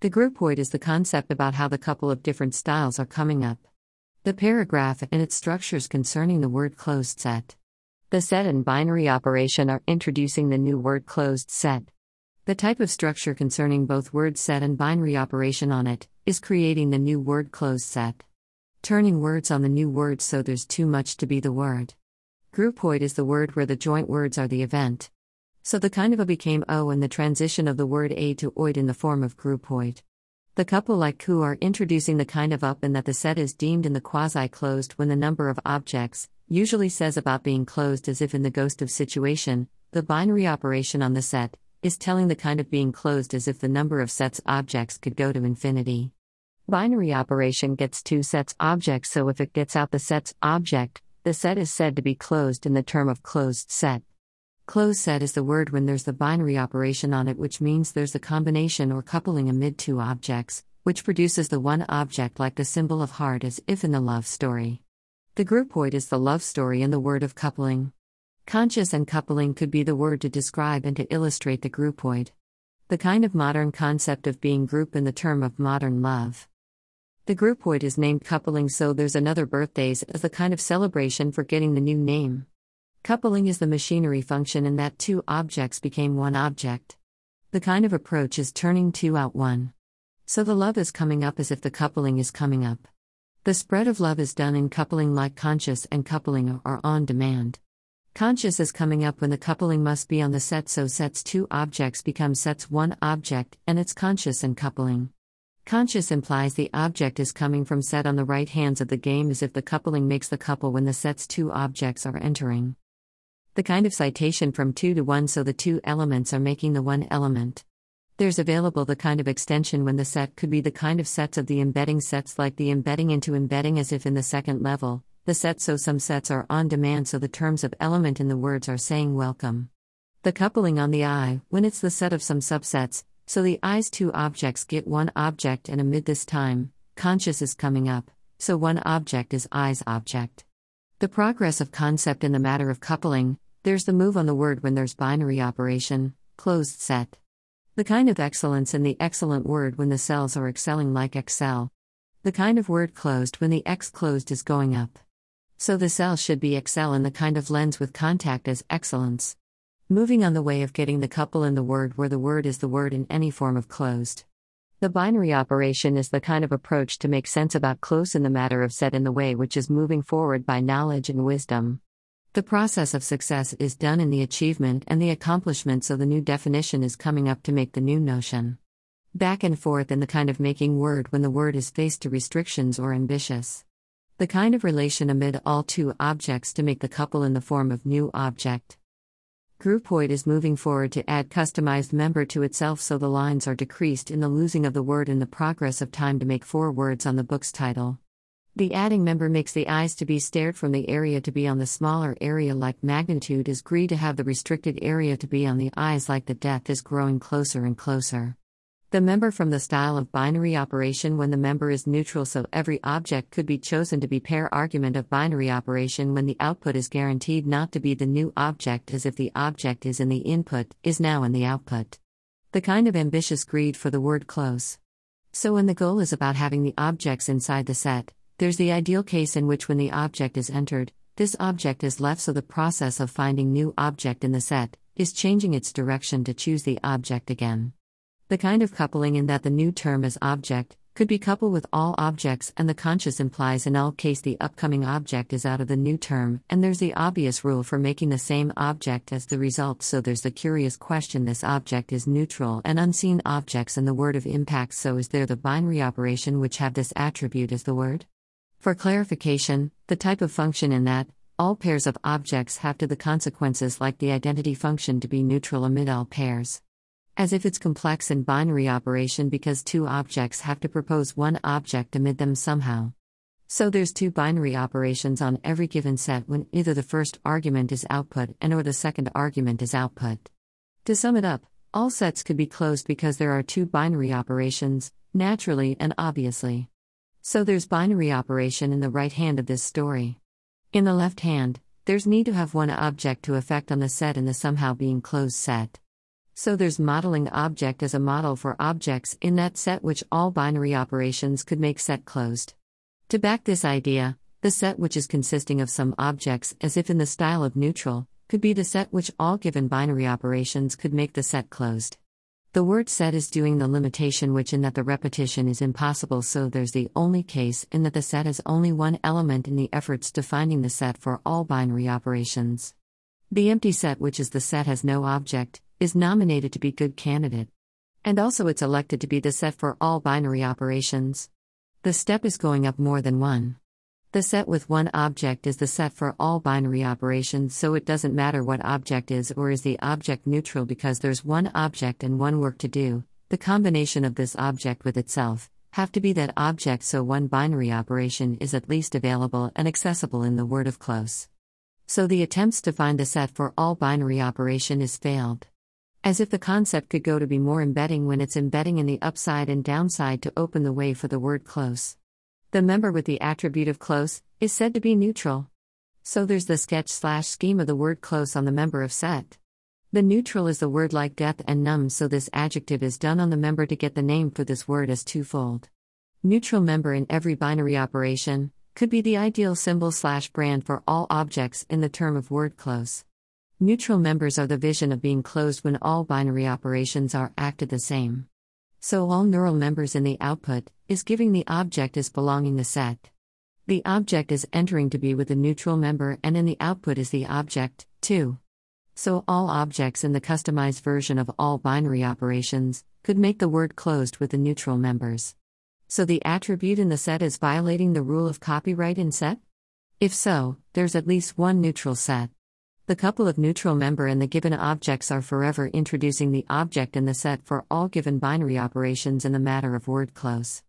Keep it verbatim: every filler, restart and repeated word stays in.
The groupoid is the concept about how the couple of different styles are coming up. The paragraph and its structures concerning the word closed set. The set and binary operation are introducing the new word closed set. The type of structure concerning both word set and binary operation on it is creating the new word closed set. Turning words on the new word so there's too much to be the word. Groupoid is the word where the joint words are the event. So the kind of a became o and the transition of the word a to oid in the form of groupoid. The couple like who are introducing the kind of up and that the set is deemed in the quasi-closed when the number of objects, usually says about being closed as if in the ghost of situation, the binary operation on the set, is telling the kind of being closed as if the number of sets objects could go to infinity. Binary operation gets two sets objects, so if it gets out the set's object, the set is said to be closed in the term of closed set. Closed set is the word when there's the binary operation on it, which means there's a combination or coupling amid two objects, which produces the one object like the symbol of heart as if in the love story. The groupoid is the love story and the word of coupling. Conscious and coupling could be the word to describe and to illustrate the groupoid. The kind of modern concept of being group in the term of modern love. The groupoid is named coupling, so there's another birthdays as the kind of celebration for getting the new name. Coupling is the machinery function in that two objects became one object. The kind of approach is turning two out one. So the love is coming up as if the coupling is coming up. The spread of love is done in coupling, like conscious and coupling are on demand. Conscious is coming up when the coupling must be on the set, so sets two objects become sets one object, and it's conscious and coupling. Conscious implies the object is coming from set on the right hands of the game as if the coupling makes the couple when the set's two objects are entering. The kind of citation from two to one, so the two elements are making the one element. There's available the kind of extension when the set could be the kind of sets of the embedding sets, like the embedding into embedding as if in the second level, the set, so some sets are on demand, so the terms of element in the words are saying welcome. The coupling on the I, when it's the set of some subsets, so the I's two objects get one object, and amid this time, conscious is coming up, so one object is I's object. The progress of concept in the matter of coupling. There's the move on the word when there's binary operation, closed set. The kind of excellence in the excellent word when the cells are excelling, like excel. The kind of word closed when the X closed is going up. So the cell should be excel in the kind of lens with contact as excellence. Moving on the way of getting the couple in the word where the word is the word in any form of closed. The binary operation is the kind of approach to make sense about close in the matter of set in the way which is moving forward by knowledge and wisdom. The process of success is done in the achievement and the accomplishment, so the new definition is coming up to make the new notion. Back and forth in the kind of making word when the word is faced to restrictions or ambitious. The kind of relation amid all two objects to make the couple in the form of new object. Groupoid is moving forward to add customized member to itself, so the lines are decreased in the losing of the word in the progress of time to make four words on the book's title. The adding member makes the eyes to be stared from the area to be on the smaller area, like magnitude is greed to have the restricted area to be on the eyes, like the death is growing closer and closer. The member from the style of binary operation when the member is neutral, so every object could be chosen to be pair argument of binary operation when the output is guaranteed not to be the new object as if the object is in the input, is now in the output. The kind of ambitious greed for the word close. So when the goal is about having the objects inside the set, there's the ideal case in which when the object is entered, this object is left, so the process of finding new object in the set is changing its direction to choose the object again. The kind of coupling in that the new term is object could be coupled with all objects, and the conscious implies in all case the upcoming object is out of the new term, and there's the obvious rule for making the same object as the result, so there's the curious question this object is neutral and unseen objects in the word of impact, so is there the binary operation which have this attribute as the word? For clarification, the type of function in that, all pairs of objects have to the consequences like the identity function to be neutral amid all pairs. As if it's complex in binary operation because two objects have to propose one object amid them somehow. So there's two binary operations on every given set when either the first argument is output and or the second argument is output. To sum it up, all sets could be closed because there are two binary operations, naturally and obviously. So there's binary operation in the right hand of this story. In the left hand, there's need to have one object to affect on the set in the somehow being closed set. So there's modeling object as a model for objects in that set which all binary operations could make set closed. To back this idea, the set which is consisting of some objects as if in the style of neutral, could be the set which all given binary operations could make the set closed. The word set is doing the limitation which in that the repetition is impossible, so there's the only case in that the set is only one element in the efforts to finding the set for all binary operations. The empty set which is the set has no object, is nominated to be good candidate. And also it's elected to be the set for all binary operations. The step is going up more than one. The set with one object is the set for all binary operations, so it doesn't matter what object is or is the object neutral because there's one object and one work to do, the combination of this object with itself, have to be that object, so one binary operation is at least available and accessible in the word of close. So the attempts to find the set for all binary operation is failed. As if the concept could go to be more embedding when it's embedding in the upside and downside to open the way for the word close. The member with the attribute of close is said to be neutral. So there's the sketch slash scheme of the word close on the member of set. The neutral is the word like death and numb, so this adjective is done on the member to get the name for this word as twofold. Neutral member in every binary operation could be the ideal symbol slash brand for all objects in the term of word close. Neutral members are the vision of being closed when all binary operations are acted the same. So all neural members in the output is giving the object is belonging the set. The object is entering to be with the neutral member and in the output is the object, too. So all objects in the customized version of all binary operations could make the word closed with the neutral members. So the attribute in the set is violating the rule of copyright in set? If so, there's at least one neutral set. The couple of neutral member and the given objects are forever introducing the object in the set for all given binary operations in the matter of word close.